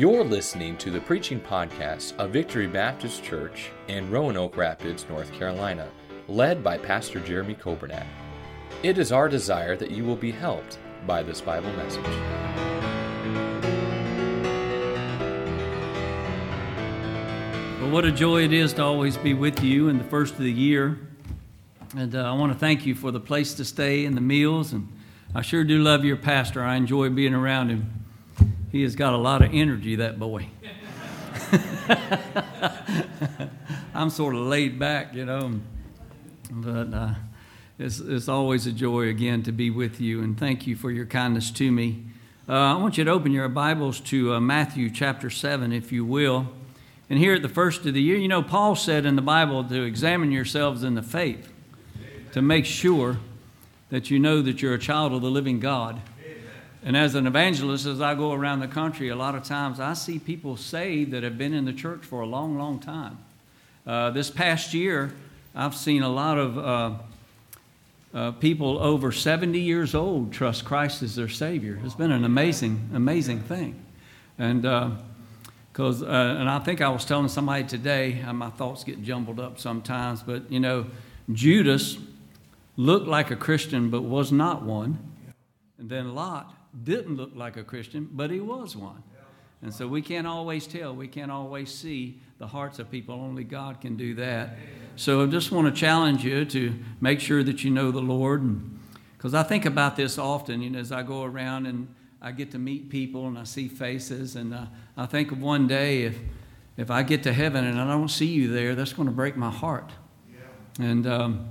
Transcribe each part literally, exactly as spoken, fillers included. You're listening to the preaching podcast of Victory Baptist Church in Roanoke Rapids, North Carolina, led by Pastor Jeremy Kobernak. It is our desire that you will be helped by this Bible message. Well, what a joy it is to always be with you in the first of the year. And uh, I want to thank you for the place to stay and the meals. And I sure do love your pastor. I enjoy being around him. He has got a lot of energy, that boy. I'm sort of laid back, you know. But uh, it's, it's always a joy, again, to be with you. And thank you for your kindness to me. Uh, I want you to open your Bibles to uh, Matthew chapter seven, if you will. And here at the first of the year, you know, Paul said in the Bible to examine yourselves in the faith, to make sure that you know that you're a child of the living God. And as an evangelist, as I go around the country, a lot of times I see people saved that have been in the church for a long, long time. Uh, this past year, I've seen a lot of uh, uh, people over seventy years old trust Christ as their Savior. It's been an amazing, amazing thing. And uh, cause, uh, and I think I was telling somebody today, and my thoughts get jumbled up sometimes, but, you know, Judas looked like a Christian but was not one. And then Lot didn't look like a Christian, but he was one. And so we can't always tell. We can't always see the hearts of people. Only God can do that. So I just want to challenge you to make sure that you know the Lord. Because I think about this often, you know, as I go around and I get to meet people and I see faces. And uh, I think of one day, if if I get to heaven and I don't see you there, that's going to break my heart. Yeah. And um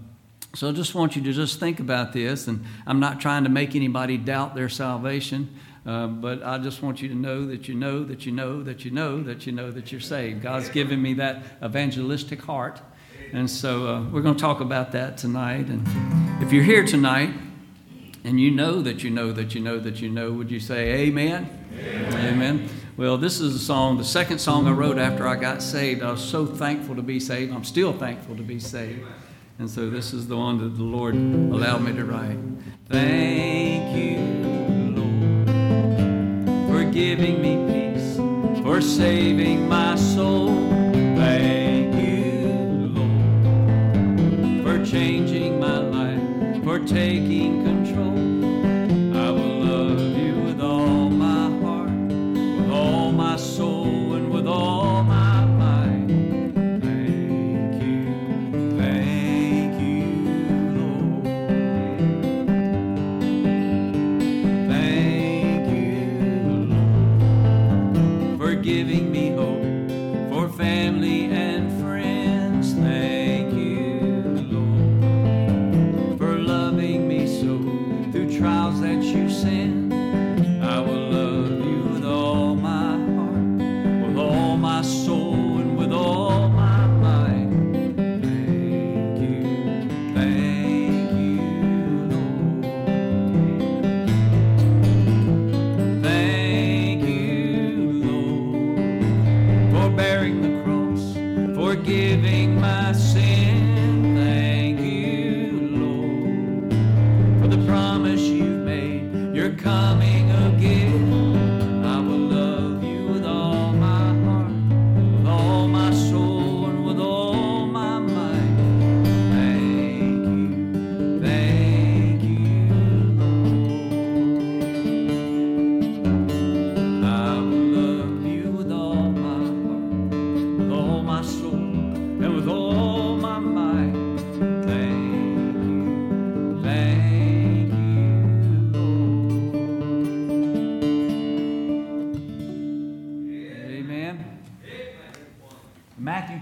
So I just want you to just think about this, and I'm not trying to make anybody doubt their salvation, uh, but I just want you to know that you know that you know that you know that you know that you're saved. God's given me that evangelistic heart, and so uh, we're going to talk about that tonight. And if you're here tonight, and you know that you know that you know that you know, would you say amen? Amen. Amen. Well, this is a song, the second song I wrote after I got saved. I was so thankful to be saved. I'm still thankful to be saved. And so this is the one that the Lord allowed me to write. Thank you, Lord, for giving me peace, for saving my soul. Thank you, Lord, for changing my life, for taking control. I will love you with all my heart, with all my soul, and with all my giving me hope for family and friends. Thank you, Lord, for loving me so through trials that you send. I will love you with all my heart, with all my soul, and with all my might. Thank you, thank you, Lord. Thank bearing the cross, forgiving my sin. Thank you, Lord, for the promise you've made. You're coming again. I will love you with all my heart, with all my soul, and with all my might. Thank you, thank you, Lord. I will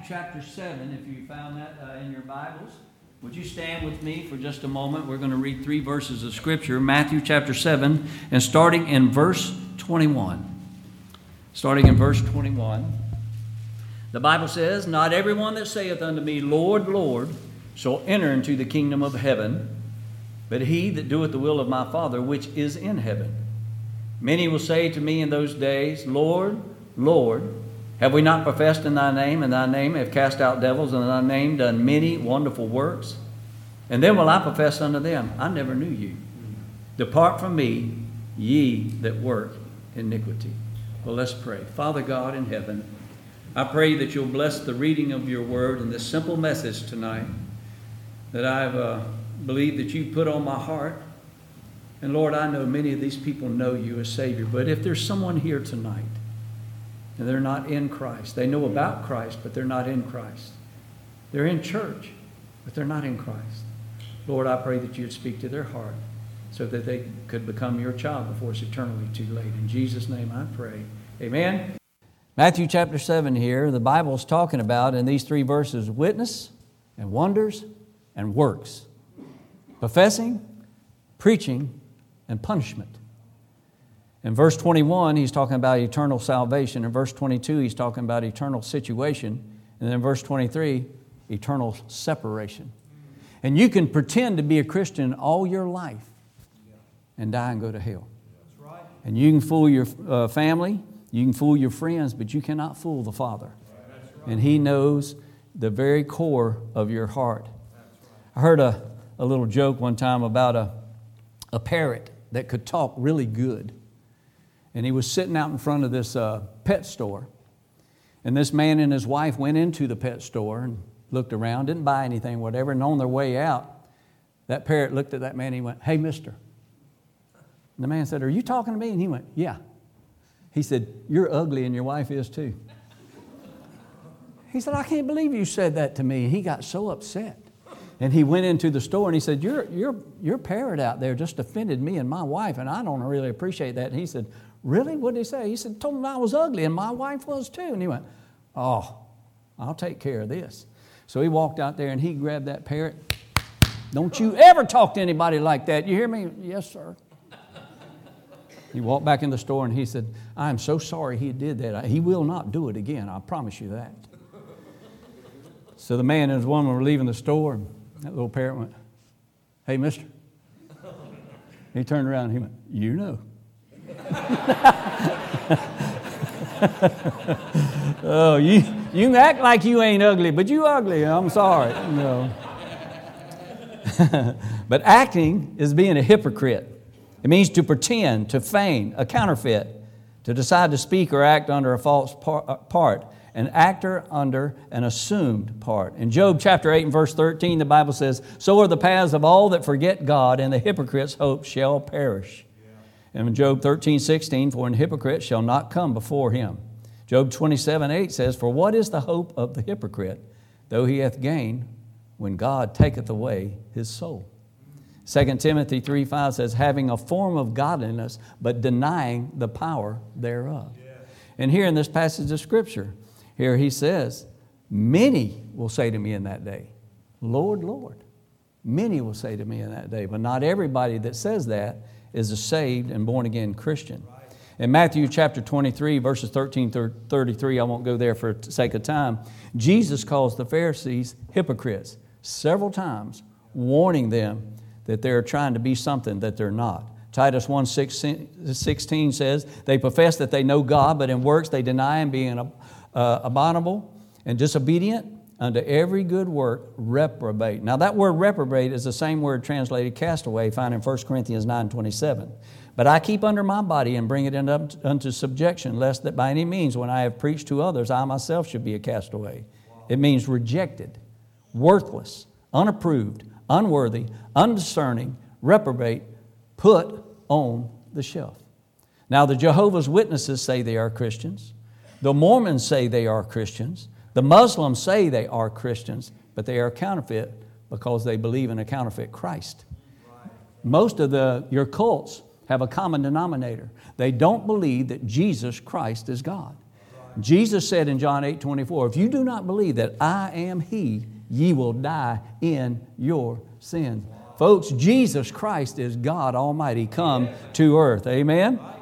chapter seven, if you found that uh, in your Bibles. Would you stand with me for just a moment? We're going to read three verses of Scripture, Matthew chapter seven, and starting in verse twenty-one. Starting in verse twenty-one, the Bible says, "Not everyone that saith unto me, Lord, Lord, shall enter into the kingdom of heaven, but he that doeth the will of my Father which is in heaven. Many will say to me in those days, Lord, Lord, have we not professed in thy name, and thy name have cast out devils, and in thy name done many wonderful works? And then will I profess unto them, I never knew you. Depart from me, ye that work iniquity." Well, let's pray. Father God in heaven, I pray that you'll bless the reading of your word and this simple message tonight that I've uh, believed that you put on my heart. And Lord, I know many of these people know you as Savior, but if there's someone here tonight and they're not in Christ, they know about Christ, but they're not in Christ. They're in church, but they're not in Christ. Lord, I pray that you'd speak to their heart so that they could become your child before it's eternally too late. In Jesus' name I pray. Amen. Matthew chapter seven here, the Bible's talking about in these three verses, witness and wonders and works. Professing, preaching, and punishment. In verse twenty-one, he's talking about eternal salvation. In verse twenty-two, he's talking about eternal situation. And then in verse twenty-three, eternal separation. And you can pretend to be a Christian all your life and die and go to hell. That's right. And you can fool your uh, family, you can fool your friends, but you cannot fool the Father. That's right. And He knows the very core of your heart. That's right. I heard a, a little joke one time about a, a parrot that could talk really good. And he was sitting out in front of this uh, pet store. And this man and his wife went into the pet store and looked around, didn't buy anything, whatever, and on their way out, that parrot looked at that man and he went, "Hey, mister." And the man said, "Are you talking to me?" And he went, "Yeah." He said, "You're ugly and your wife is too." He said, "I can't believe you said that to me." And he got so upset. And he went into the store and he said, your, your, your parrot out there just offended me and my wife, and I don't really appreciate that." And he said, "Really? What did he say?" He said, "Told him I was ugly and my wife was too." And he went, "Oh, I'll take care of this." So he walked out there and he grabbed that parrot. "Don't you ever talk to anybody like that. You hear me?" "Yes, sir." He walked back in the store and he said, "I am so sorry he did that. He will not do it again. I promise you that." So the man and his woman were leaving the store. And that little parrot went, "Hey, mister." He turned around and he went, "You know." Oh, you you act like you ain't ugly, but you ugly. I'm sorry. No. But acting is being a hypocrite. It means to pretend, to feign, a counterfeit, to decide to speak or act under a false part, an actor under an assumed part. In Job chapter eight and verse thirteen, the Bible says, "So are the paths of all that forget God, and the hypocrite's hope shall perish." Yeah. And in Job thirteen, sixteen, "For an hypocrite shall not come before him." Job twenty-seven, eight says, "For what is the hope of the hypocrite, though he hath gained, when God taketh away his soul?" Second Timothy three, five says, "Having a form of godliness, but denying the power thereof." Yeah. And here in this passage of Scripture, here he says, "Many will say to me in that day, Lord, Lord." Many will say to me in that day, but not everybody that says that is a saved and born-again Christian. Right. In Matthew chapter twenty-three, verses thirteen through thirty-three, I won't go there for the sake of time, Jesus calls the Pharisees hypocrites several times, warning them that they're trying to be something that they're not. Titus one, sixteen says, "They profess that they know God, but in works they deny Him, being uh, abominable and disobedient unto every good work, reprobate." Now that word reprobate is the same word translated castaway, found in First Corinthians nine, twenty-seven. "But I keep under my body and bring it unto subjection, lest that by any means when I have preached to others, I myself should be a castaway." Wow. It means rejected, worthless, unapproved, unworthy, undiscerning, reprobate, put on the shelf. Now the Jehovah's Witnesses say they are Christians. The Mormons say they are Christians. The Muslims say they are Christians, but they are counterfeit because they believe in a counterfeit Christ. Right. Most of the your cults have a common denominator. They don't believe that Jesus Christ is God. Right. Jesus said in John eight, twenty-four, "If you do not believe that I am He, ye will die in your sins." Wow. Folks, Jesus Christ is God Almighty come Amen. To earth. Amen? Amen.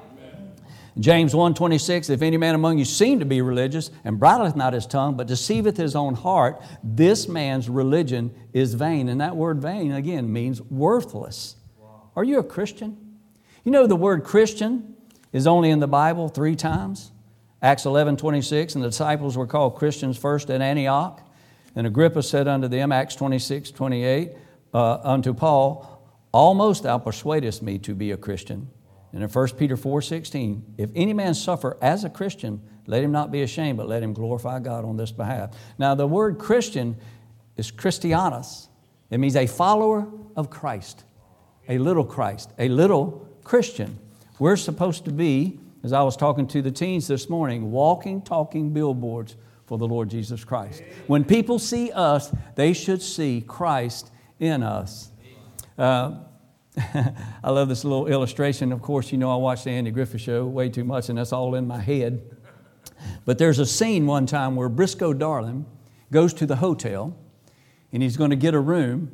James one, twenty-six, "If any man among you seem to be religious, and bridleth not his tongue, but deceiveth his own heart, this man's religion is vain." And that word vain, again, means worthless. Wow. Are you a Christian? You know the word Christian is only in the Bible three times. Acts eleven, twenty-six, "And the disciples were called Christians first at Antioch. And Agrippa said unto them," Acts twenty-six, twenty-eight, uh, "unto Paul, almost thou persuadest me to be a Christian. And in First Peter four sixteen, if any man suffer as a Christian, let him not be ashamed, but let him glorify God on this behalf. Now, the word Christian is Christianos. It means a follower of Christ, a little Christ, a little Christian. We're supposed to be, as I was talking to the teens this morning, walking, talking billboards for the Lord Jesus Christ. When people see us, they should see Christ in us. Uh, I love this little illustration. Of course, you know I watch the Andy Griffith Show way too much, and that's all in my head. But there's a scene one time where Briscoe Darling goes to the hotel, and he's going to get a room,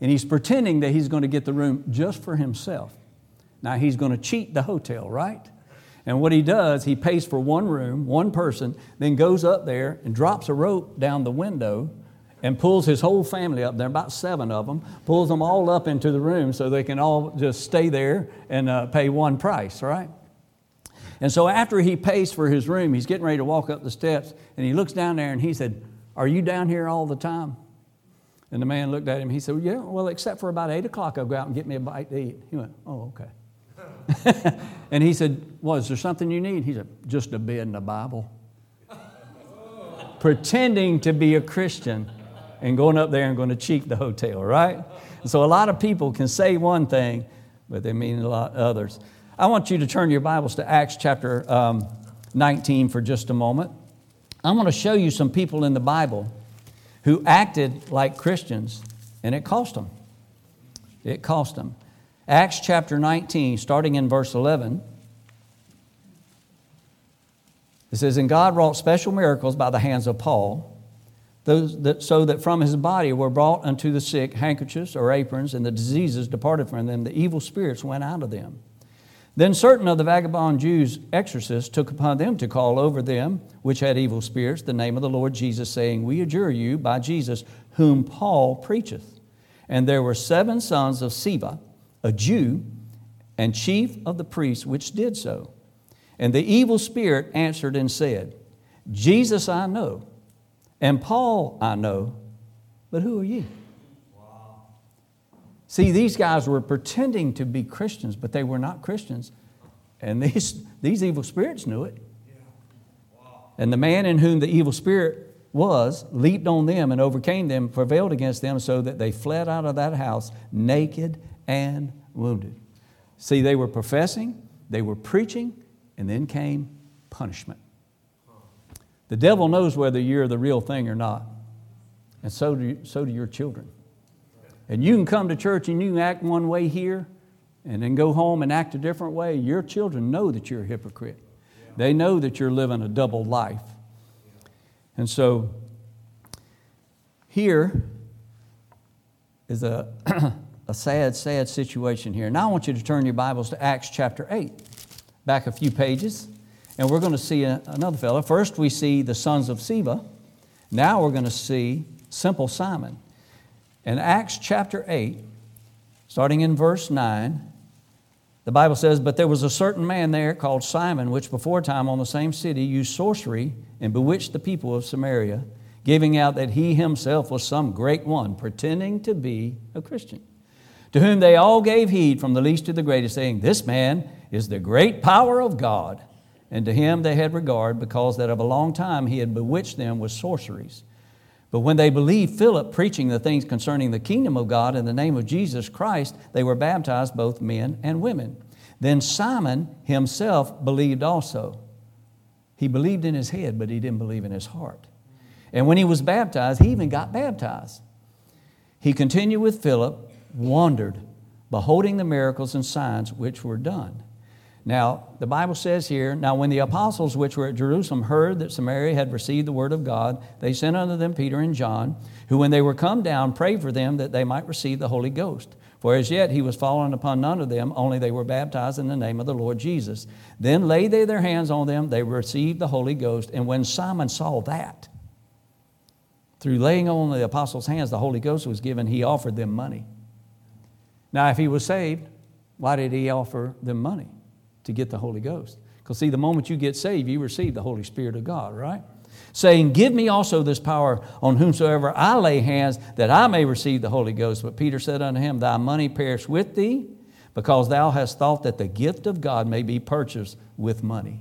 and he's pretending that he's going to get the room just for himself. Now, he's going to cheat the hotel, right? And what he does, he pays for one room, one person, then goes up there and drops a rope down the window and pulls his whole family up there, about seven of them, pulls them all up into the room so they can all just stay there and uh, pay one price, right? And so after he pays for his room, he's getting ready to walk up the steps, and he looks down there and he said, "Are you down here all the time?" And the man looked at him. He said, "Yeah, well, except for about eight o'clock, I'll go out and get me a bite to eat." He went, "Oh, okay." And he said, "Well, is there something you need?" He said, "Just a bed and a Bible." Pretending to be a Christian and going up there and going to cheat the hotel, right? And so a lot of people can say one thing, but they mean a lot others. I want you to turn your Bibles to Acts chapter um, nineteen for just a moment. I want to show you some people in the Bible who acted like Christians, and it cost them. It cost them. Acts chapter nineteen, starting in verse eleven, it says, "And God wrought special miracles by the hands of Paul, those that, so that from his body were brought unto the sick handkerchiefs or aprons, and the diseases departed from them, the evil spirits went out of them. Then certain of the vagabond Jews, exorcists, took upon them to call over them, which had evil spirits, the name of the Lord Jesus, saying, We adjure you by Jesus, whom Paul preacheth. And there were seven sons of Sceva, a Jew, and chief of the priests, which did so. And the evil spirit answered and said, Jesus I know, and Paul I know, but who are ye?" Wow. See, these guys were pretending to be Christians, but they were not Christians. And these, these evil spirits knew it. Yeah. Wow. And the man in whom the evil spirit was leaped on them and overcame them, prevailed against them, so that they fled out of that house naked and wounded. See, they were professing, they were preaching, and then came punishment. The devil knows whether you're the real thing or not, and so do, so do your children. And you can come to church and you can act one way here, and then go home and act a different way. Your children know that you're a hypocrite. They know that you're living a double life. And so here is a... A sad, sad situation here. Now I want you to turn your Bibles to Acts chapter eight, back a few pages, and we're going to see a, another fellow. First we see the sons of Sceva. Now we're going to see simple Simon. In Acts chapter eight, starting in verse nine, the Bible says, "But there was a certain man there called Simon, which before time on the same city used sorcery and bewitched the people of Samaria, giving out that he himself was some great one, pretending to be a Christian. To whom they all gave heed, from the least to the greatest, saying, This man is the great power of God. And to him they had regard, because that of a long time he had bewitched them with sorceries. But when they believed Philip preaching the things concerning the kingdom of God in the name of Jesus Christ, they were baptized, both men and women. Then Simon himself believed also." He believed in his head, but he didn't believe in his heart. "And when he was baptized, he even got baptized. He continued with Philip, wandered, beholding the miracles and signs which were done." Now, the Bible says here, "Now when the apostles which were at Jerusalem heard that Samaria had received the word of God, they sent unto them Peter and John, who when they were come down, prayed for them that they might receive the Holy Ghost. For as yet he was fallen upon none of them, only they were baptized in the name of the Lord Jesus. Then laid they their hands on them, they received the Holy Ghost. And when Simon saw that, through laying on the apostles' hands, the Holy Ghost was given, he offered them money." Now, if he was saved, why did he offer them money? To get the Holy Ghost. Because see, the moment you get saved, you receive the Holy Spirit of God, right? "Saying, Give me also this power on whomsoever I lay hands, that I may receive the Holy Ghost. But Peter said unto him, Thy money perish with thee, because thou hast thought that the gift of God may be purchased with money.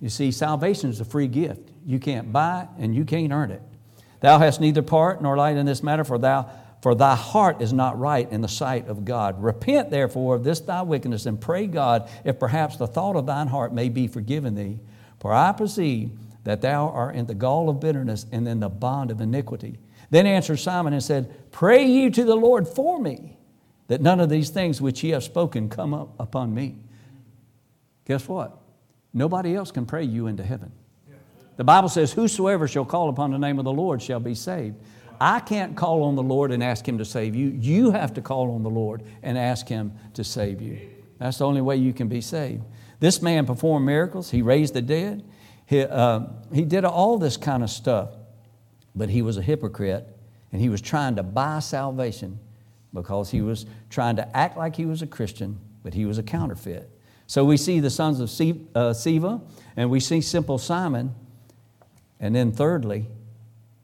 You see, salvation is a free gift. You can't buy and you can't earn it. Thou hast neither part nor light in this matter, for thou for thy heart is not right in the sight of God. Repent, therefore, of this thy wickedness, and pray God, if perhaps the thought of thine heart may be forgiven thee. For I perceive that thou art in the gall of bitterness and in the bond of iniquity. Then answered Simon and said, Pray ye to the Lord for me, that none of these things which ye have spoken come up upon me. Guess what? Nobody else can pray you into heaven. The Bible says, Whosoever shall call upon the name of the Lord shall be saved. I can't call on the Lord and ask Him to save you. You have to call on the Lord and ask Him to save you. That's the only way you can be saved. This man performed miracles. He raised the dead. He, uh, he did all this kind of stuff. But he was a hypocrite, and he was trying to buy salvation because he was trying to act like he was a Christian, but he was a counterfeit. So we see the sons of Sceva, and we see simple Simon. And then thirdly,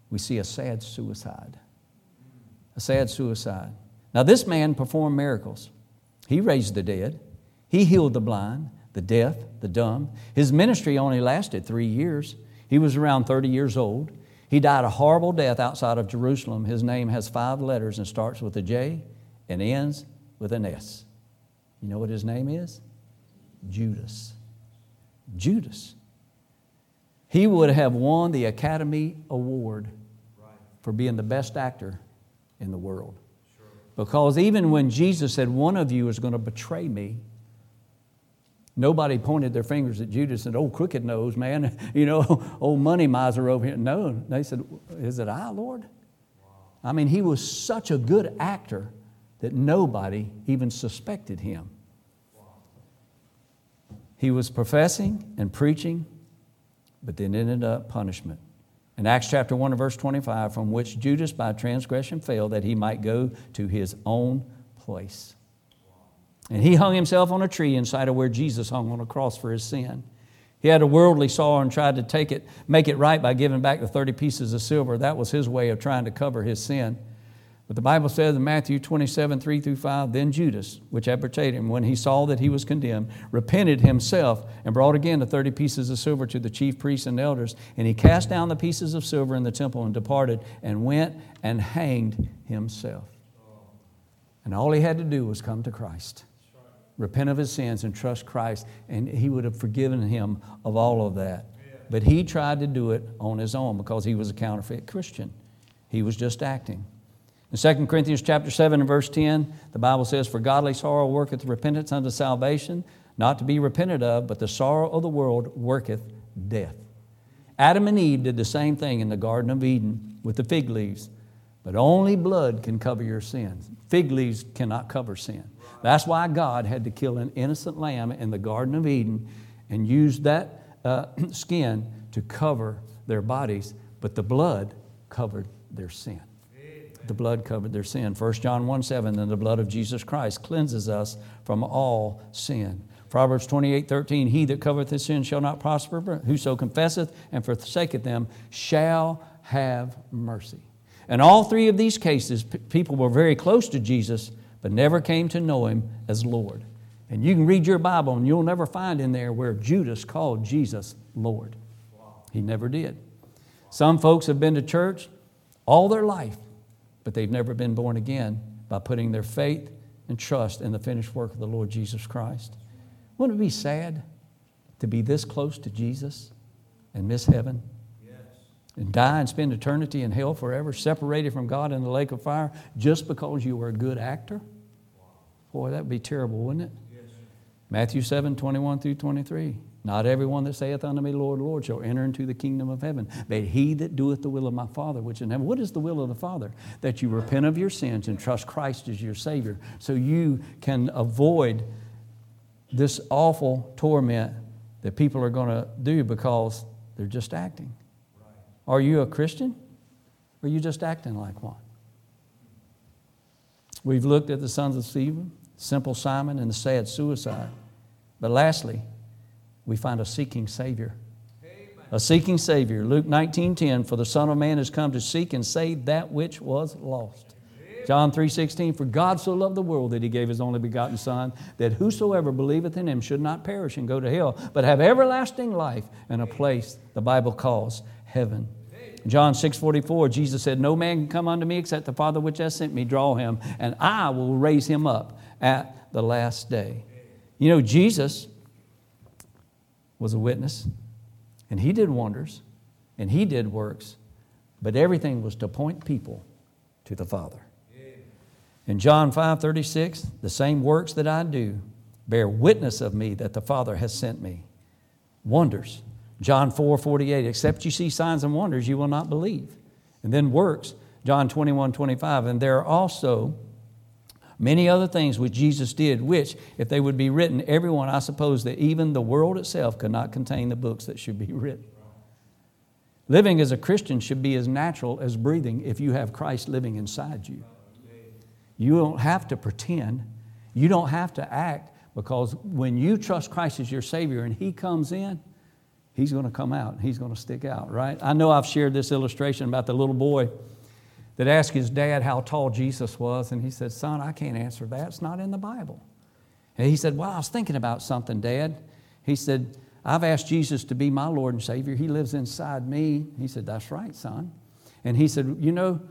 we see a sad suicide. A sad suicide. Now this man performed miracles. He raised the dead. He healed the blind, the deaf, the dumb. His ministry only lasted three years. He was around thirty years old. He died a horrible death outside of Jerusalem. His name has five letters and starts with a J and ends with an S. You know what his name is? Judas. Judas. He would have won the Academy Award for being the best actor in the world. Sure. Because even when Jesus said, one of you is going to betray me, nobody pointed their fingers at Judas and, oh, crooked nose, man, you know, oh, money miser over here. No, they said, is it I, Lord? Wow. I mean, he was such a good actor that nobody even suspected him. Wow. He was professing and preaching, but then ended up punishment. In Acts chapter one and verse twenty-five, from which Judas by transgression fell, that he might go to his own place. And he hung himself on a tree in sight of where Jesus hung on a cross for his sin. He had a worldly sorrow and tried to take it, make it right by giving back the thirty pieces of silver. That was his way of trying to cover his sin. But the Bible says in Matthew twenty-seven, three through five, then Judas, which had betrayed him, when he saw that he was condemned, repented himself and brought again the thirty pieces of silver to the chief priests and elders. And he cast down the pieces of silver in the temple and departed and went and hanged himself. And all he had to do was come to Christ, repent of his sins and trust Christ, and he would have forgiven him of all of that. But he tried to do it on his own because he was a counterfeit Christian. He was just acting. In Second Corinthians chapter seven and verse ten, the Bible says, For godly sorrow worketh repentance unto salvation, not to be repented of, but the sorrow of the world worketh death. Adam and Eve did the same thing in the Garden of Eden with the fig leaves. But only blood can cover your sins. Fig leaves cannot cover sin. That's why God had to kill an innocent lamb in the Garden of Eden and use that uh, skin to cover their bodies. But the blood covered their sin. The blood covered their sin. First John one seven, and the blood of Jesus Christ cleanses us from all sin. Proverbs twenty-eight thirteen, he that covereth his sin shall not prosper, but whoso confesseth and forsaketh them shall have mercy. In all three of these cases, p- people were very close to Jesus, but never came to know Him as Lord. And you can read your Bible, and you'll never find in there where Judas called Jesus Lord. Wow. He never did. Wow. Some folks have been to church all their life, but they've never been born again by putting their faith and trust in the finished work of the Lord Jesus Christ. Wouldn't it be sad to be this close to Jesus and miss heaven? Yes. And die and spend eternity in hell forever, separated from God in the lake of fire, just because you were a good actor? Wow. Boy, that would be terrible, wouldn't it? Yes. Matthew seven, twenty-one through twenty-three. Not everyone that saith unto me, Lord, Lord, shall enter into the kingdom of heaven, but he that doeth the will of my Father which is in heaven. What is the will of the Father? That you repent of your sins and trust Christ as your Savior, so you can avoid this awful torment that people are going to do because they're just acting. Are you a Christian? Or are you just acting like one? We've looked at the sons of Sceva, simple Simon, and the sad suicide. But lastly, we find a seeking Savior. Amen. A seeking Savior. Luke nineteen ten, for the Son of Man has come to seek and save that which was lost. Amen. John three sixteen, for God so loved the world that He gave His only begotten Son, that whosoever believeth in Him should not perish and go to hell, but have everlasting life in a place the Bible calls heaven. John six forty-four, Jesus said, no man can come unto me except the Father which hath sent me draw him, and I will raise him up at the last day. You know, Jesus was a witness, and He did wonders, and He did works, but everything was to point people to the Father. In John five thirty-six, the same works that I do bear witness of me that the Father has sent me. Wonders. John four forty-eight, except you see signs and wonders, you will not believe. And then works, John twenty-one twenty-five, and there are also many other things which Jesus did, which, if they would be written, everyone, I suppose that even the world itself could not contain the books that should be written. Living as a Christian should be as natural as breathing if you have Christ living inside you. You don't have to pretend. You don't have to act, because when you trust Christ as your Savior and He comes in, He's going to come out and He's going to stick out, right? I know I've shared this illustration about the little boy that asked his dad how tall Jesus was, and he said, son, I can't answer that. It's not in the Bible. And he said, well, I was thinking about something, Dad. He said, I've asked Jesus to be my Lord and Savior. He lives inside me. He said, that's right, son. And he said, you know,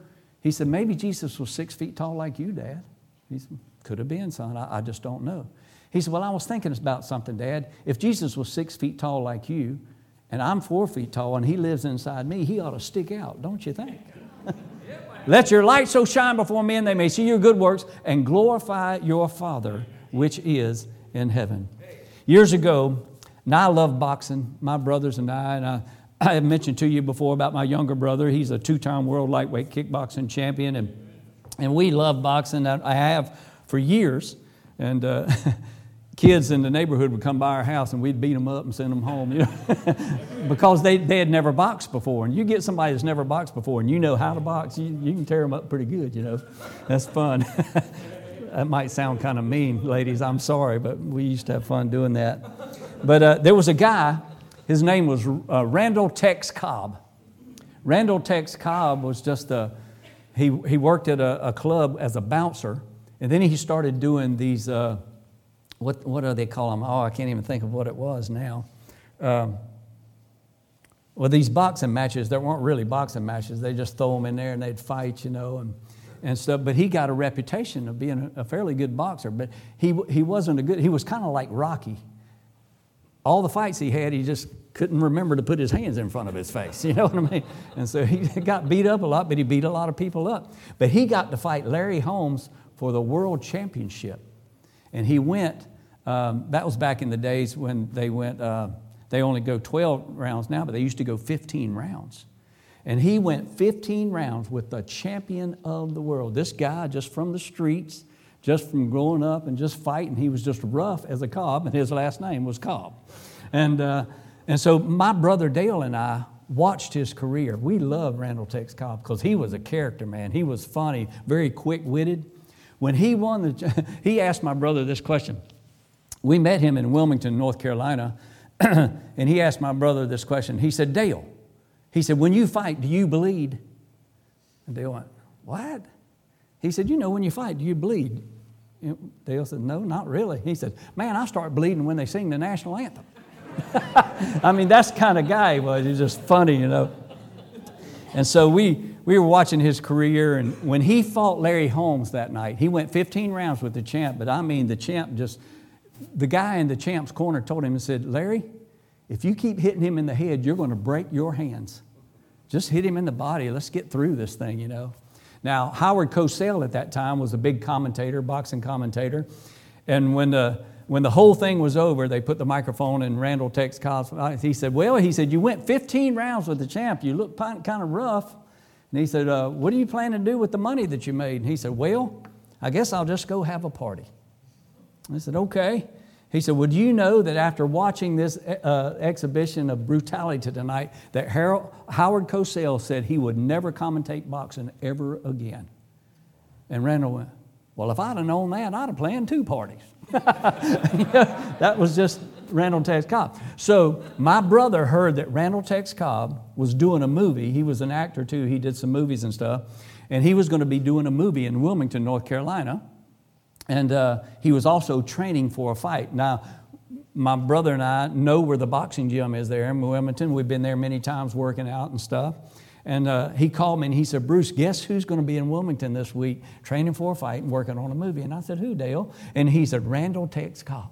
he said, maybe Jesus was six feet tall like you, Dad. He said, could have been, son. I, I just don't know. He said, well, I was thinking about something, Dad. If Jesus was six feet tall like you, and I'm four feet tall, and He lives inside me, He ought to stick out, don't you think? Let your light so shine before men they may see your good works and glorify your Father which is in heaven. Years ago, and I love boxing, my brothers and I, and I, I have mentioned to you before about my younger brother. He's a two-time world lightweight kickboxing champion, and and we love boxing. I have for years, and uh, kids in the neighborhood would come by our house and we'd beat them up and send them home, you know, because they, they had never boxed before. And you get somebody that's never boxed before and you know how to box, you, you can tear them up pretty good, you know. That's fun. That might sound kind of mean, ladies. I'm sorry, but we used to have fun doing that. But uh, there was a guy, his name was uh, Randall Tex Cobb. Randall Tex Cobb was just a, he, he worked at a, a club as a bouncer, and then he started doing these... Uh, What what do they call them? Oh, I can't even think of what it was now. Um, well, these boxing matches, there weren't really boxing matches. They just throw them in there and they'd fight, you know, and, and stuff. But he got a reputation of being a, a fairly good boxer. But he he wasn't a good, he was kind of like Rocky. All the fights he had, he just couldn't remember to put his hands in front of his face. You know what I mean? And so he got beat up a lot, but he beat a lot of people up. But he got to fight Larry Holmes for the world championship. And he went, Um, that was back in the days when they went, uh, they only go twelve rounds now, but they used to go fifteen rounds. And he went fifteen rounds with the champion of the world. This guy just from the streets, just from growing up and just fighting. He was just rough as a cob, and his last name was Cobb. And uh, and so my brother Dale and I watched his career. We loved Randall Tex Cobb because he was a character, man. He was funny, very quick-witted. When he won, the, he asked my brother this question. We met him in Wilmington, North Carolina, and he asked my brother this question. He said, Dale, he said, when you fight, do you bleed? And Dale went, what? He said, you know, when you fight, do you bleed? And Dale said, no, not really. He said, man, I start bleeding when they sing the national anthem. I mean, that's the kind of guy he was. He was just funny, you know. And so we, we were watching his career, and when he fought Larry Holmes that night, he went fifteen rounds with the champ, but I mean, the champ just... The guy in the champ's corner told him and said, Larry, if you keep hitting him in the head, you're going to break your hands. Just hit him in the body. Let's get through this thing, you know. Now, Howard Cosell at that time was a big commentator, boxing commentator. And when the, when the whole thing was over, they put the microphone in Randall Tex Cobb's eyes. He said, well, he said, you went fifteen rounds with the champ. You look kind of rough. And he said, uh, what do you plan to do with the money that you made? And he said, well, I guess I'll just go have a party. I said, okay. He said, well, do you know that after watching this uh, exhibition of brutality tonight, that Harold, Howard Cosell said he would never commentate boxing ever again? And Randall went, well, if I'd have known that, I'd have planned two parties. That was just Randall Tex Cobb. So my brother heard that Randall Tex Cobb was doing a movie. He was an actor, too. He did some movies and stuff. and he was going to be doing a movie in Wilmington, North Carolina, and uh, he was also training for a fight. Now, my brother and I know where the boxing gym is there in Wilmington. We've been there many times working out and stuff. And uh, he called me and he said, "Bruce, guess who's going to be in Wilmington this week training for a fight and working on a movie?" And I said, "Who, Dale?" And he said, "Randall Tex Cobb."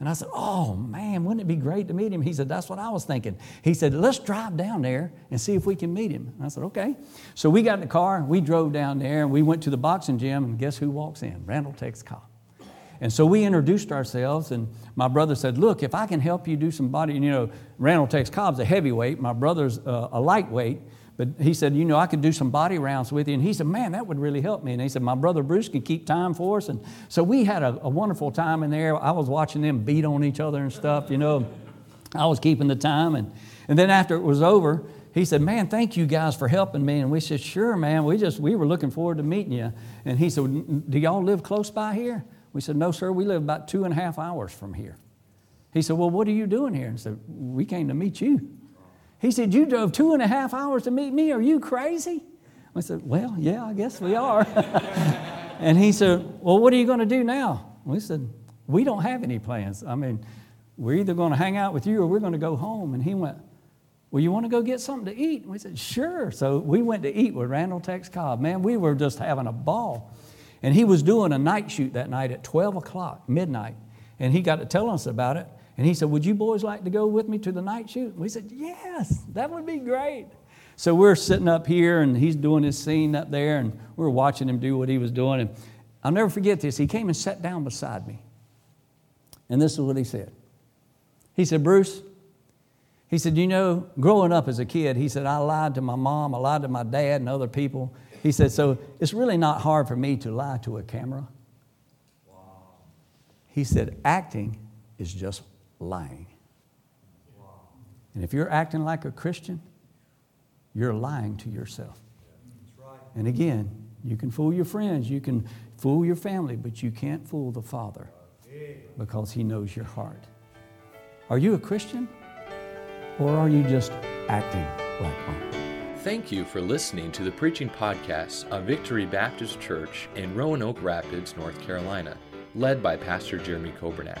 And I said, "Oh, man, wouldn't it be great to meet him?" He said, "That's what I was thinking." He said, "Let's drive down there and see if we can meet him." And I said, "Okay." So we got in the car, and we drove down there, and we went to the boxing gym, and guess who walks in? Randall Tex Cobb. And so we introduced ourselves, and my brother said, "Look, if I can help you do some body," and you know, Randall Tex Cobb's a heavyweight, my brother's uh, a lightweight, but he said, "You know, I could do some body rounds with you." And he said, "Man, that would really help me." And he said, "My brother Bruce can keep time for us." And so we had a, a wonderful time in there. I was watching them beat on each other and stuff, you know. I was keeping the time. And, and then after it was over, he said, "Man, thank you guys for helping me." And we said, "Sure, man. We just, we were looking forward to meeting you." And he said, "Do y'all live close by here?" We said, "No, sir. We live about two and a half hours from here." He said, "Well, what are you doing here?" And said, "We came to meet you." He said, "You drove two and a half hours to meet me? Are you crazy?" I said, "Well, yeah, I guess we are." And he said, "Well, what are you going to do now?" We said, "We don't have any plans. I mean, we're either going to hang out with you or we're going to go home." And he went, "Well, you want to go get something to eat?" And we said, "Sure." So we went to eat with Randall Tex Cobb. Man, we were just having a ball. And he was doing a night shoot that night at twelve o'clock, midnight. And he got to tell us about it. And he said, "Would you boys like to go with me to the night shoot?" We said, "Yes, that would be great." So we're sitting up here, and he's doing his scene up there, and we're watching him do what he was doing. And I'll never forget this. He came and sat down beside me. And this is what he said. He said, "Bruce," he said, "you know, growing up as a kid," he said, "I lied to my mom, I lied to my dad and other people." He said, "So it's really not hard for me to lie to a camera." Wow. He said, "Acting is just lying. And if you're acting like a Christian, you're lying to yourself." And again, you can fool your friends, you can fool your family, but you can't fool the Father because He knows your heart. Are you a Christian, or are you just acting like one? Thank you for listening to the preaching podcast of Victory Baptist Church in Roanoke Rapids, North Carolina, led by Pastor Jeremy Kobernak.